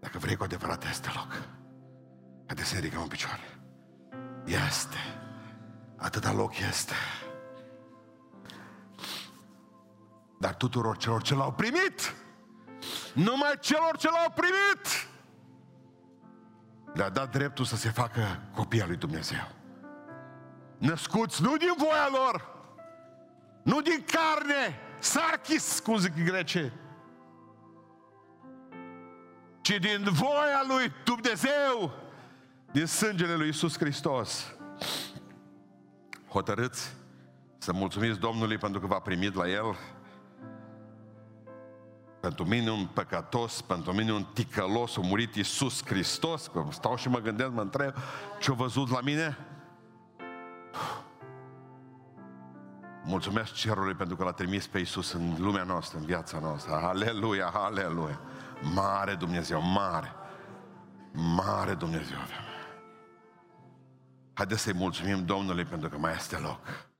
Dacă vrei cu adevărat, este loc. Haideți să ne ridicăm în picioare. Este. Atâta loc este. Dar tuturor celor ce l-au primit, numai celor ce l-au primit, le-a dat dreptul să se facă copii al lui Dumnezeu. Născuți nu din voia lor, nu din carne, sarkis, cum zic grece, ci din voia lui Dumnezeu, din sângele lui Iisus Hristos. Hotărâți să mulțumiți Domnului pentru că v-a primit la El. Pentru mine un păcătos, pentru mine un ticălos, a murit Iisus Hristos. Că stau și mă gândesc, mă întreb, ce-a văzut la mine? Mulțumesc cerului pentru că l-a trimis pe Iisus în lumea noastră, în viața noastră. Aleluia, aleluia. Mare Dumnezeu, mare. Mare Dumnezeu avem. Haideți să-i mulțumim Domnului pentru că mai este loc.